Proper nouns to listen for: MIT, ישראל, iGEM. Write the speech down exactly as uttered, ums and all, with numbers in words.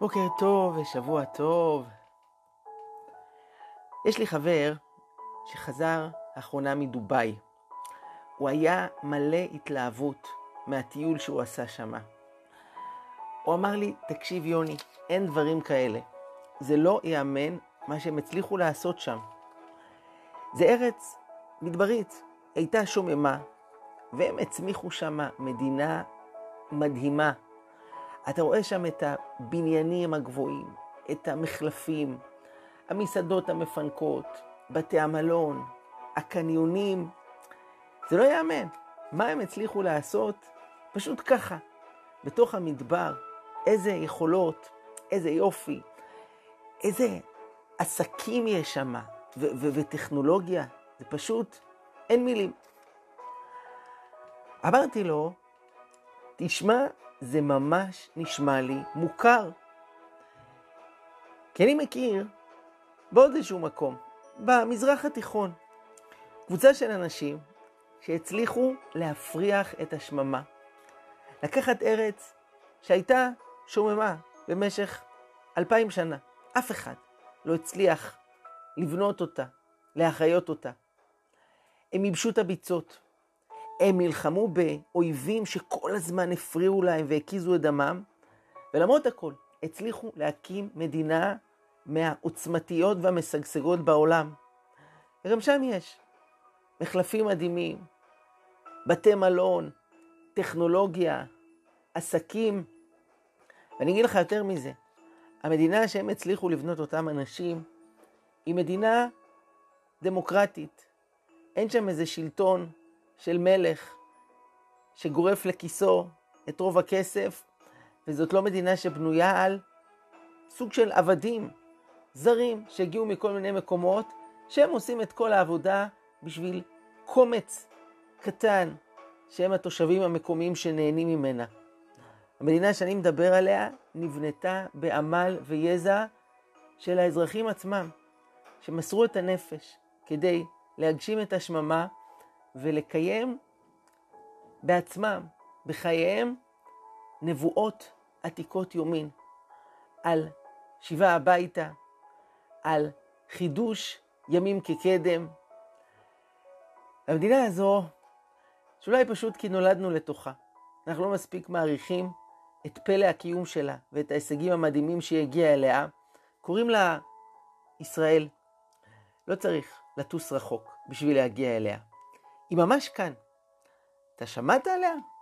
בוקר טוב ושבוע טוב. יש לי חבר שחזר אחרונה מדובאי. הוא היה מלא התלהבות מהטיול שהוא עשה שמה. הוא אמר לי, תקשיב יוני, אין דברים כאלה. זה לא יאמן מה שהם הצליחו לעשות שם. זה ארץ מדברית, הייתה שוממה, והם הצמיחו שמה מדינה מדהימה. אתה רואה שם את הבניינים הגבוהים, את המחלפים, המסעדות המפנקות, בתי המלון, הקניונים. זה לא יאמן. מה הם הצליחו לעשות? פשוט ככה. בתוך המדבר, איזה יכולות, איזה יופי, איזה עסקים יש שם, ו- ו- וטכנולוגיה. זה פשוט, אין מילים. אמרתי לו, תשמע, זה ממש נשמע לי מוכר. כי אני מכיר בעוד איזשהו מקום, במזרח התיכון, קבוצה של אנשים שהצליחו להפריח את השממה. לקחת ארץ שהייתה שוממה במשך אלפיים שנה. אף אחד לא הצליח לבנות אותה, להחיות אותה. הם ייבשו את הביצות. הם נלחמו באויבים שכל הזמן הפריעו להם והקיזו את דמם, ולמרות הכל הצליחו להקים מדינה מהעוצמתיות והמשגשגות בעולם. וגם שם יש מחלפים מדהימים, בתי מלון, טכנולוגיה, עסקים. ואני אגיד לך יותר מזה, המדינה שהם הצליחו לבנות אותם אנשים היא מדינה דמוקרטית. אין שם איזה שלטון של מלך שגורף לכיסו את רוב הכסף, וזאת לא מדינה שבנויה על סוג של עבדים זרים שהגיעו מכל מיני מקומות, שהם עושים את כל העבודה בשביל קומץ קטן שהם התושבים המקומיים שנהנים ממנה. המדינה שאני מדבר עליה נבנתה בעמל ויזע של האזרחים עצמם, שמסרו את הנפש כדי להגשים את השממה ולקיים בעצמם, בחייהם, נבואות עתיקות יומין, על שיבה הביתה, על חידוש ימים כקדם. המדינה הזו, שאולי פשוט כי נולדנו לתוכה, אנחנו לא מספיק מעריכים את פלא הקיום שלה ואת ההישגים המדהימים שהגיעה אליה, קוראים לה ישראל. לא צריך לטוס רחוק בשביל להגיע אליה. היא ממש כאן. אתה שמעת עליה?